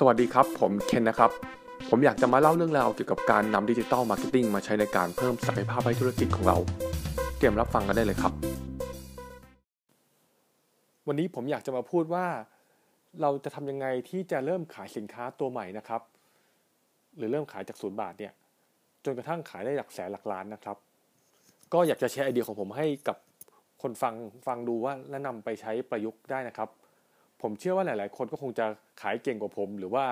สวัสดีครับผมเคนนะครับผมอยากจะมาเล่าเรื่องราวเกี่ยวกับการนำดิจิทัลมาร์เก็ตติ้งมาใช้ในการเพิ่มศักยภาพให้ธุรกิจของเราเตรียมรับฟังกันได้เลยครับวันนี้ผมอยากจะมาพูดว่าเราจะทำยังไงที่จะเริ่มขายสินค้าตัวใหม่นะครับหรือเริ่มขายจาก0บาทเนี่ยจนกระทั่งขายได้หลักแสนหลักล้านนะครับก็อยากจะแชร์ไอเดียของผมให้กับคนฟังดูว่าและนำไปใช้ประยุกต์ได้นะครับผมเชื่อว่าหลายๆคนก็คงจะขายเก่งกว่าผมหรือว่า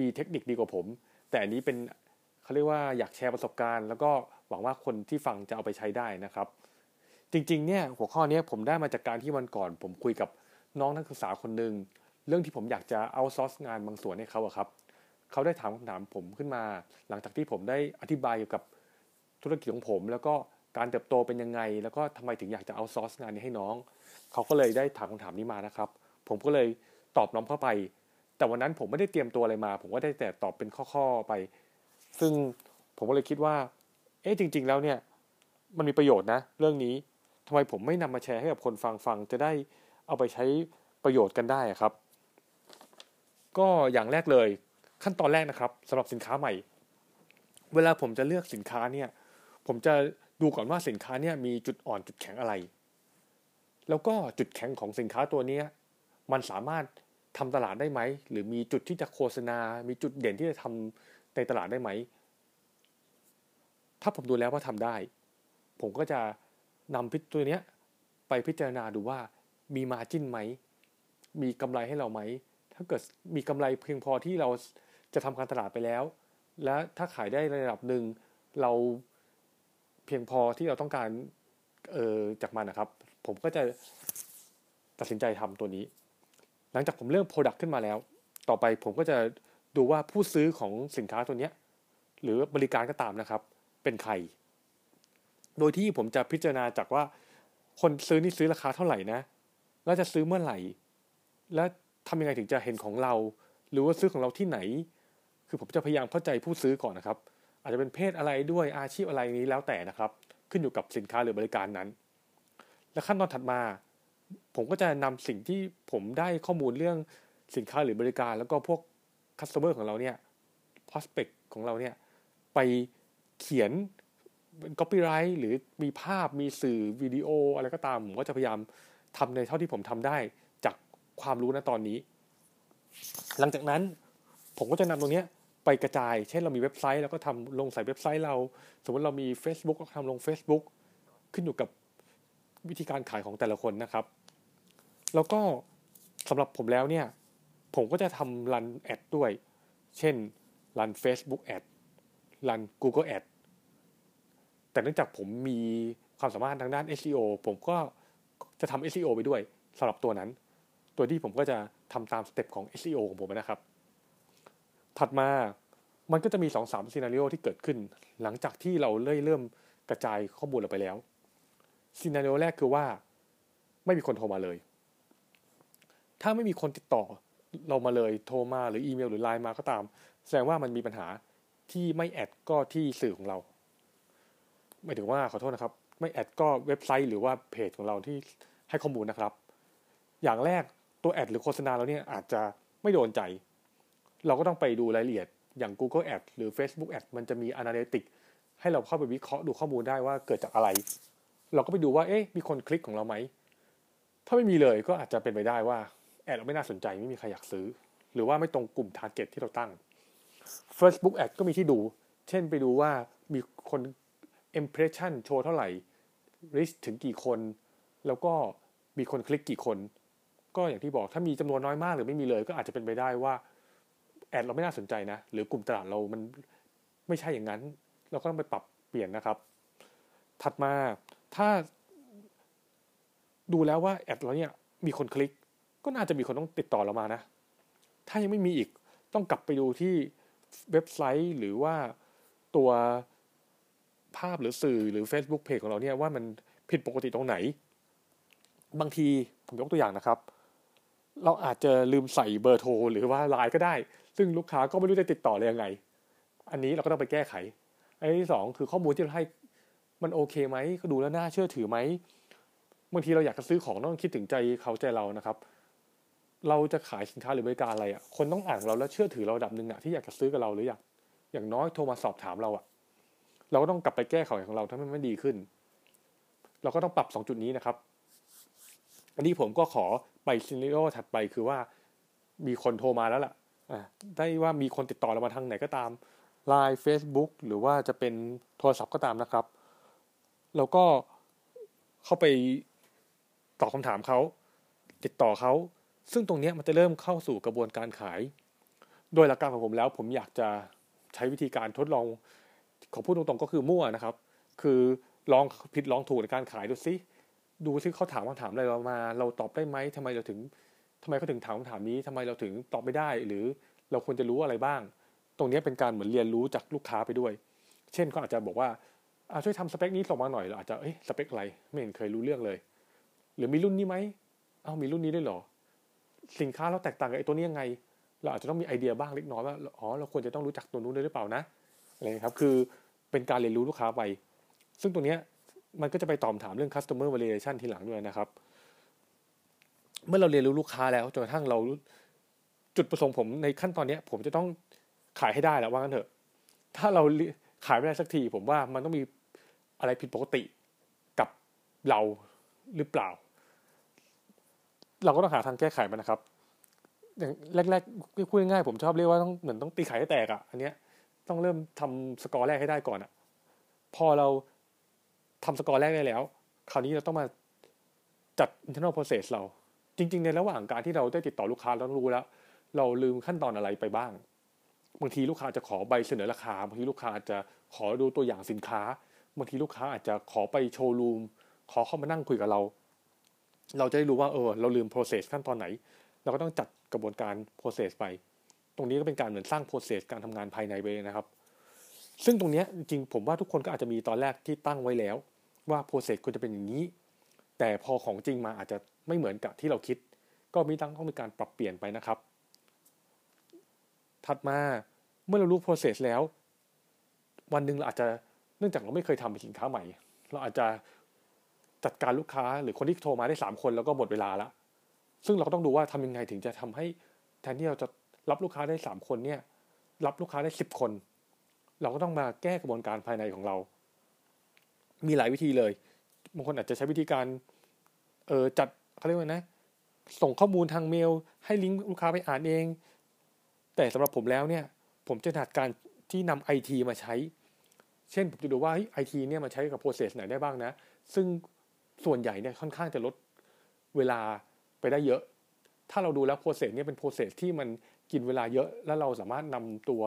มีเทคนิคดีกว่าผมแต่อันนี้เป็นเขาเรียกว่าอยากแชร์ประสบการณ์แล้วก็หวังว่าคนที่ฟังจะเอาไปใช้ได้นะครับจริงๆเนี่ยหัวข้อนี้ผมได้มาจากการที่วันก่อนผมคุยกับน้องนักศึกษาคนหนึ่งเรื่องที่ผมอยากจะเอาซอสงานบางส่วนให้เขาครับเขาได้ถามคำถามผมขึ้นมาหลังจากที่ผมได้อธิบายเกี่ยวกับธุรกิจของผมแล้วก็การเติบโตเป็นยังไงแล้วก็ทำไมถึงอยากจะเอาซอสงานนี้ให้น้องเขาก็เลยได้ถามคำถามนี้มานะครับผมก็เลยตอบน้องเข้าไปแต่วันนั้นผมไม่ได้เตรียมตัวอะไรมาผมก็ได้แต่ตอบเป็นข้อๆไปซึ่งผมก็เลยคิดว่าจริงๆแล้วเนี่ยมันมีประโยชน์นะเรื่องนี้ทำไมผมไม่นำมาแชร์ให้กับคนฟังจะได้เอาไปใช้ประโยชน์กันได้ครับก็อย่างแรกเลยขั้นตอนแรกนะครับสำหรับสินค้าใหม่เวลาผมจะเลือกสินค้าเนี่ยผมจะดูก่อนว่าสินค้าเนี่ยมีจุดอ่อนจุดแข็งอะไรแล้วก็จุดแข็งของสินค้าตัวนี้มันสามารถทำตลาดได้ไหมหรือมีจุดที่จะโฆษณามีจุดเด่นที่จะทำในตลาดได้ไหมถ้าผมดูแล้วว่าทำได้ผมก็จะนำตัวนี้ไปพิจารณาดูว่ามีมาร์จิ้นไหมมีกำไรให้เราไหมถ้าเกิดมีกำไรเพียงพอที่เราจะทำการตลาดไปแล้วและถ้าขายได้ระดับหนึ่งเราเพียงพอที่เราต้องการจากมันนะครับผมก็จะตัดสินใจทำตัวนี้หลังจากผมเริ่ม Product ขึ้นมาแล้วต่อไปผมก็จะดูว่าผู้ซื้อของสินค้าตัวนี้หรือบริการก็ตามนะครับเป็นใครโดยที่ผมจะพิจารณาจากว่าคนซื้อนี่ซื้อราคาเท่าไหร่นะแล้วจะซื้อเมื่อไหร่และทำยังไงถึงจะเห็นของเราหรือว่าซื้อของเราที่ไหนคือผมจะพยายามเข้าใจผู้ซื้อก่อนนะครับอาจจะเป็นเพศอะไรด้วยอาชีพอะไรนี้แล้วแต่นะครับขึ้นอยู่กับสินค้าหรือบริการนั้นและขั้นตอนถัดมาผมก็จะนำสิ่งที่ผมได้ข้อมูลเรื่องสินค้าหรือบริการแล้วก็พวก customer ของเราเนี่ย prospect ของเราเนี่ยไปเขียนเป็น copyright หรือมีภาพมีสื่อวิดีโออะไรก็ตามผมก็จะพยายามทำในเท่าที่ผมทำได้จากความรู้ณตอนนี้หลังจากนั้นผมก็จะนำตรงนี้ไปกระจายเช่นเรามีเว็บไซต์แล้วก็ทำลงใส่เว็บไซต์เราสมมติเรามี Facebook ก็ทำลง Facebook ขึ้นอยู่กับวิธีการขายของแต่ละคนนะครับแล้วก็สำหรับผมแล้วเนี่ยผมก็จะทำรันแอดด้วยเช่นรัน Facebook แอดรัน Google แอดแต่เนื่องจากผมมีความสามารถทางด้าน SEO ผมก็จะทำ SEO ไปด้วยสำหรับตัวนั้นตัวที่ผมก็จะทำตามสเต็ปของ SEO ของผมนะครับถัดมามันก็จะมี 2-3 ซีนาริโอที่เกิดขึ้นหลังจากที่เราเริ่มกระจายข้อมูลออกไปแล้วซีนาริโอแรกคือว่าไม่มีคนโทรมาเลยถ้าไม่มีคนติดต่อเรามาเลยโทรมาหรืออีเมลหรือไลน์มาก็ตามแสดงว่ามันมีปัญหาที่ไม่แอดก็ที่สื่อของเราหมายถึงว่าขอโทษนะครับไม่แอดก็เว็บไซต์หรือว่าเพจของเราที่ให้ข้อมูลนะครับอย่างแรกตัวแอดหรือโฆษณาเราเนี่ยอาจจะไม่โดนใจเราก็ต้องไปดูรายละเอียดอย่าง Google Ads หรือ Facebook Ads มันจะมี Analytics ให้เราเข้าไปวิเคราะห์ดูข้อมูลได้ว่าเกิดจากอะไรเราก็ไปดูว่ามีคนคลิกของเราไหมถ้าไม่มีเลยก็อาจจะเป็นไปได้ว่าแอดเราไม่น่าสนใจไม่มีใครอยากซื้อหรือว่าไม่ตรงกลุ่ม Target ที่เราตั้ง Facebook Ads ก็มีที่ดูเช่นไปดูว่ามีคน Impression โชว์เท่าไหร่ Reach ถึงกี่คนแล้วก็มีคนคลิกกี่คนก็อย่างที่บอกถ้ามีจำนวนน้อยมากหรือไม่มีเลยก็อาจจะเป็นไปได้ว่าแอดเราไม่น่าสนใจนะหรือกลุ่มตลาดเรามันไม่ใช่อย่างนั้นเราก็ต้องไปปรับเปลี่ยนนะครับถัดมาถ้าดูแล้วว่าแอดเราเนี่ยมีคนคลิกก็น่าจะมีคนต้องติดต่อเรามานะถ้ายังไม่มีอีกต้องกลับไปดูที่เว็บไซต์หรือว่าตัวภาพหรือสื่อหรือ Facebook Page ของเราเนี่ยว่ามันผิดปกติตรงไหนบางทีผมยกตัวอย่างนะครับเราอาจจะลืมใส่เบอร์โทรหรือว่าไลน์ก็ได้ซึ่งลูกค้าก็ไม่รู้จะติดต่อเลยยังไงอันนี้เราก็ต้องไปแก้ไขอันที่สองคือข้อมูลที่เราให้มันโอเคไหมก็ดูแล้วน่าเชื่อถือไหมบางทีเราอยากจะซื้อของต้องคิดถึงใจเขาใจเรานะครับ เราจะขายสินค้าหรือบริการอะไรอ่ะคนต้องอ่านเราแล้วเชื่อถือเราระดับหนึ่งอ่ะที่อยากจะซื้อกับเราหรืออย่างน้อยโทรมาสอบถามเราอ่ะเราก็ต้องกลับไปแก้ไขของเราถ้ามันไม่ดีขึ้นเราก็ต้องปรับ2จุดนี้นะครับอันนี้ผมก็ขอไปซีนาริโอถัดไปคือว่ามีคนโทรมาแล้วล่ะได้ว่ามีคนติดต่อเรามาทางไหนก็ตาม LINE Facebook หรือว่าจะเป็นโทรศัพท์ก็ตามนะครับแล้วก็เข้าไปตอบคำถามเขาติดต่อเขาซึ่งตรงนี้มันจะเริ่มเข้าสู่กระบวนการขายโดยหลักการของผมแล้วผมอยากจะใช้วิธีการทดลองขอพูดตรงๆก็คือมั่วนะครับคือลองผิดลองถูกในการขายดูซิเขาถามคำถามอะไรเรามาเราตอบได้ไหมทำไมเขาถึงถามคำถามนี้ทำไมเราถึงตอบไม่ได้หรือเราควรจะรู้อะไรบ้างตรงนี้เป็นการเหมือนเรียนรู้จากลูกค้าไปด้วยเช่นเขาอาจจะบอกว่าช่วยทำสเปคนี้ส่งมาหน่อยเราอาจจะสเปคอะไรไม่เห็นเคยรู้เรื่องเลยหรือมีรุ่นนี้ไหมมีรุ่นนี้ด้วยเหรอสินค้าเราแตกต่างกับไอ้ตัวนี้ยังไงเราอาจจะต้องมีไอเดียบ้างเล็กน้อยว่าเราควรจะต้องรู้จักตัวนู้นด้วยหรือเปล่านะอะไรครับคือเป็นการเรียนรู้ลูกค้าไปซึ่งตรงนี้มันก็จะไปตอบถามเรื่อง customer validation ทีหลังด้วยนะครับเมื่อเราเรียนรู้ลูกค้าแล้วจนกระทั่งเราจุดประสงค์ผมในขั้นตอนนี้ผมจะต้องขายให้ได้แล้วว่างั้นเถอะถ้าเราขายไม่ได้สักทีผมว่ามันต้องมีอะไรผิดปกติกับเราหรือเปล่าเราก็ต้องหาทางแก้ไขมันนะครับอย่างแรกๆพูดง่ายๆผมชอบเรียกว่าต้องเหมือนต้องตีไข่ให้แตกอ่ะอันเนี้ยต้องเริ่มทำสกอร์แรกให้ได้ก่อนอ่ะพอเราทำสกอร์แรกได้แล้วคราวนี้เราต้องมาจัด internal process เราจริงๆในระหว่างการที่เราได้ติดต่อลูกค้าเราต้องรู้แล้วเราลืมขั้นตอนอะไรไปบ้างบางทีลูกค้าจะขอใบเสนอราคาบางทีลูกค้าจะขอดูตัวอย่างสินค้าบางทีลูกค้าอาจจะขอไปโชว์รูมขอเข้ามานั่งคุยกับเราจะได้รู้ว่าเราลืม process ขั้นตอนไหนเราก็ต้องจัดกระบวนการ process ไปตรงนี้ก็เป็นการเหมือนสร้าง process การทำงานภายในไปนะครับซึ่งตรงนี้จริงผมว่าทุกคนก็อาจจะมีตอนแรกที่ตั้งไว้แล้วว่า process ควรจะเป็นอย่างนี้แต่พอของจริงมาอาจจะไม่เหมือนกับที่เราคิดก็ต้องมีการปรับเปลี่ยนไปนะครับถัดมาเมื่อเรารู้ process แล้ววันหนึ่งเราอาจจะเนื่องจากเราไม่เคยทำสินค้าใหม่เราอาจจะจัดการลูกค้าหรือคนที่โทรมาได้3คนแล้วก็หมดเวลาละซึ่งเราก็ต้องดูว่าทำยังไงถึงจะทำให้แทนที่เราจะรับลูกค้าได้3คนเนี่ยรับลูกค้าได้10คนเราก็ต้องมาแก้กระบวนการภายในของเรามีหลายวิธีเลยบางคนอาจจะใช้วิธีการจัดเขาเรียกว่านะส่งข้อมูลทางเมลให้ลิงก์ลูกค้าไปอ่านเองแต่สำหรับผมแล้วเนี่ยผมจะถนัดการที่นำ IT มาใช้เช่นผมจะดูว่า IT เนี่ยมาใช้กับ process ไหนได้บ้างนะซึ่งส่วนใหญ่เนี่ยค่อนข้างจะลดเวลาไปได้เยอะถ้าเราดูแล้ว process เนี่ยเป็น process ที่มันกินเวลาเยอะแล้วเราสามารถนำตัว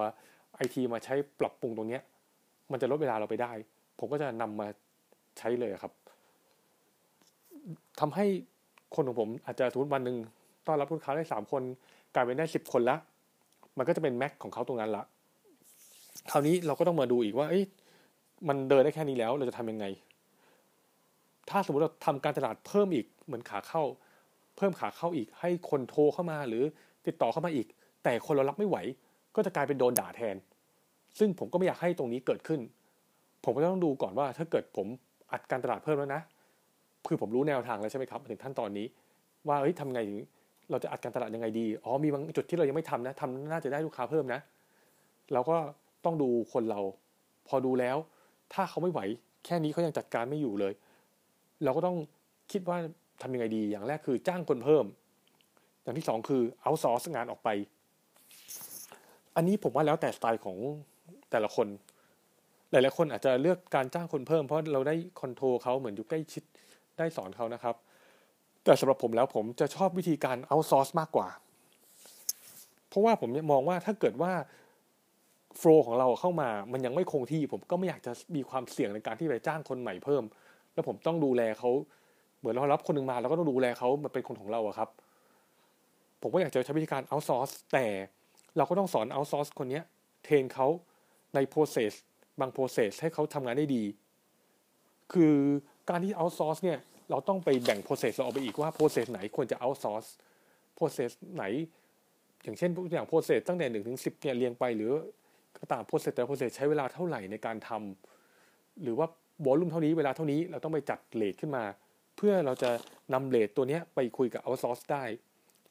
IT มาใช้ปรับปรุงตรงเนี้ยมันจะลดเวลาเราไปได้ผมก็จะนำมาใช้เลยครับทำให้คนของผมอาจจะสมมติวันหนึ่งต้อนรับลูกค้าได้3คนกลายเป็นได้10คนละมันก็จะเป็นแม็กของเขาตรงนั้นละคราวนี้เราก็ต้องมาดูอีกว่ามันเดินได้แค่นี้แล้วเราจะทำยังไงถ้าสมมติเราทำการตลาดเพิ่มอีกเหมือนขาเข้าเพิ่มขาเข้าอีกให้คนโทรเข้ามาหรือติดต่อเข้ามาอีกแต่คนเรารับไม่ไหวก็จะกลายเป็นโดนด่าแทนซึ่งผมก็ไม่อยากให้ตรงนี้เกิดขึ้นผมก็ต้องดูก่อนว่าถ้าเกิดผมอัดการตลาดเพิ่มแล้วนะคือผมรู้แนวทางแล้วใช่ไหมครับถึงขั้นตอนนี้ว่าทำไงเราจะอัดการตลาดยังไงดีมีบางจุดที่เรายังไม่ทำนะทำน่าจะได้ลูกค้าเพิ่มนะเราก็ต้องดูคนเราพอดูแล้วถ้าเขาไม่ไหวแค่นี้เขายังจัดการไม่อยู่เลยเราก็ต้องคิดว่าทำยังไงดีอย่างแรกคือจ้างคนเพิ่มอย่างที่2คือเอาซอร์สงานออกไปอันนี้ผมว่าแล้วแต่สไตล์ของแต่ละคนหลายๆคนอาจจะเลือกการจ้างคนเพิ่มเพราะเราได้คอนโทรลเขาเหมือนอยู่ใกล้ชิดได้สอนเขานะครับแต่สำหรับผมแล้วผมจะชอบวิธีการเอาซอร์สมากกว่าเพราะว่าผมมองว่าถ้าเกิดว่าโฟลของเราเข้ามามันยังไม่คงที่ผมก็ไม่อยากจะมีความเสี่ยงในการที่ไปจ้างคนใหม่เพิ่มแล้วผมต้องดูแลเขาเหมือนเรารับคนหนึ่งมาแล้วก็ต้องดูแลเขามันเป็นคนของเราอะครับผมก็อยากจะใช้วิธีการเอาซอร์สแต่เราก็ต้องสอนเอาซอร์สคนนี้เทรนเขาใน process บาง process ให้เขาทำงานได้ดีคือการที่เอาซอร์สเนี่ยเราต้องไปแบ่ง process เราออกไปอีกว่า process ไหนควรจะเอาซอร์ส process ไหนอย่างเช่นตัวอย่าง process ตั้งแต่1 ถึง 10เนี่ยเรียงไปหรือต่าง process แต่ process ใช้เวลาเท่าไหร่ในการทำหรือว่าวอลลุ่มเท่านี้เวลาเท่านี้เราต้องไปจัดเรทขึ้นมาเพื่อเราจะนำเรทตัวนี้ไปคุยกับเอาท์ซอร์สได้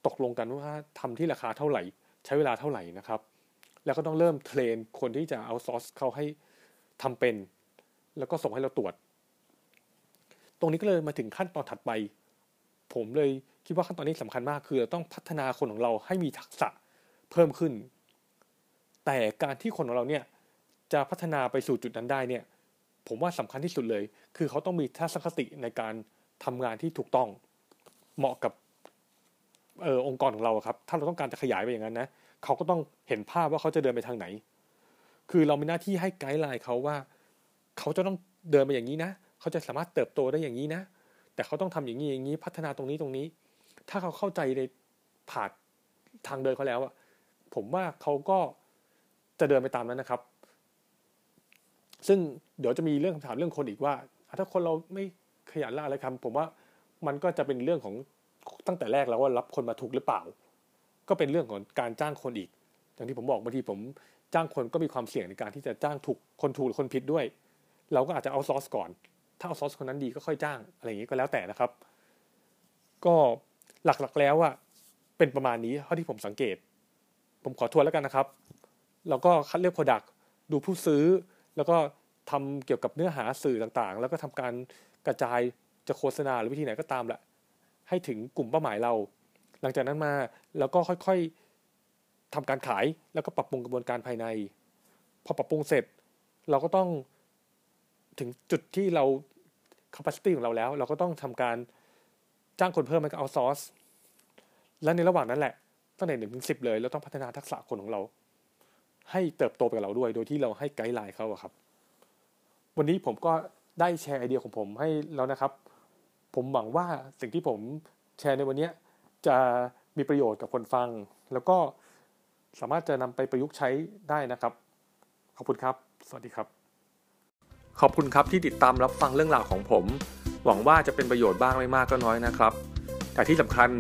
ตกลงกันว่าทำที่ราคาเท่าไหร่ใช้เวลาเท่าไหร่นะครับแล้วก็ต้องเริ่มเทรนคนที่จะเอาซอสเขาให้ทำเป็นแล้วก็ส่งให้เราตรวจตรงนี้ก็เลยมาถึงขั้นตอนถัดไปผมเลยคิดว่าขั้นตอนนี้สำคัญมากคือเราต้องพัฒนาคนของเราให้มีทักษะเพิ่มขึ้นแต่การที่คนของเราเนี่ยจะพัฒนาไปสู่จุดนั้นได้เนี่ยผมว่าสำคัญที่สุดเลยคือเขาต้องมีทัศนคติในการทำงานที่ถูกต้องเหมาะกับองค์กรของเราครับถ้าเราต้องการจะขยายไปอย่างนั้นนะเขาก็ต้องเห็นภาพว่าเขาจะเดินไปทางไหนคือเรามีหน้าที่ให้ไกด์ไลน์เขาว่าเขาจะต้องเดินไปอย่างนี้นะเขาจะสามารถเติบโตได้อย่างนี้นะแต่เขาต้องทำอย่างนี้อย่างนี้พัฒนาตรงนี้ตรงนี้ถ้าเขาเข้าใจในผาดทางเดินเขาแล้วอะผมว่าเขาก็จะเดินไปตามนั้นนะครับซึ่งเดี๋ยวจะมีเรื่องคำถามเรื่องคนอีกว่าถ้าคนเราไม่ขยันละอะไรครับผมว่ามันก็จะเป็นเรื่องของตั้งแต่แรกแล้วว่ารับคนมาถูกหรือเปล่าก็เป็นเรื่องของการจ้างคนอีกอย่างที่ผมบอกบางทีผมจ้างคนก็มีความเสี่ยงในการที่จะจ้างถูกคนถูกหรือคนผิดด้วยเราก็อาจจะเอาซอสก่อนถ้าเอาซอสคนนั้นดีก็ค่อยจ้างอะไรอย่างนี้ก็แล้วแต่นะครับก็หลักๆแล้วอะเป็นประมาณนี้เท่าที่ผมสังเกตผมขอทวนแล้วกันนะครับแล้วก็คัดเลือก product ดูผู้ซื้อแล้วก็ทำเกี่ยวกับเนื้อหาสื่อต่างๆแล้วก็ทำการกระจายจะโฆษณาหรือวิธีไหนก็ตามแหละให้ถึงกลุ่มเป้าหมายเราหลังจากนั้นมาแล้วก็ค่อยๆทำการขายแล้วก็ปรับปรุงกระบวนการภายในพอปรับปรุงเสร็จเราก็ต้องถึงจุดที่เรา capacity ของเราแล้วเราก็ต้องทำการจ้างคนเพิ่มมันก็เอาซอสและในระหว่างนั้นแหละตั้งแต่1 ถึง 10เลยเราต้องพัฒนาทักษะคนของเราให้เติบโตไปกับเราด้วยโดยที่เราให้ไกด์ไลน์เขาอะครับวันนี้ผมก็ได้แชร์ไอเดียของผมให้แล้วนะครับผมหวังว่าสิ่งที่ผมแชร์ในวันนี้จะมีประโยชน์กับคนฟังแล้วก็สามารถจะนำไปประยุกต์ใช้ได้นะครับขอบคุณครับสวัสดีครับขอบคุณครับที่ติดตามรับฟังเรื่องราวของผมหวังว่าจะเป็นประโยชน์บ้างไม่มากก็น้อยนะครับแต่ที่สำคัญ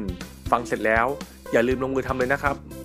ฟังเสร็จแล้วอย่าลืมลงมือทำเลยนะครับ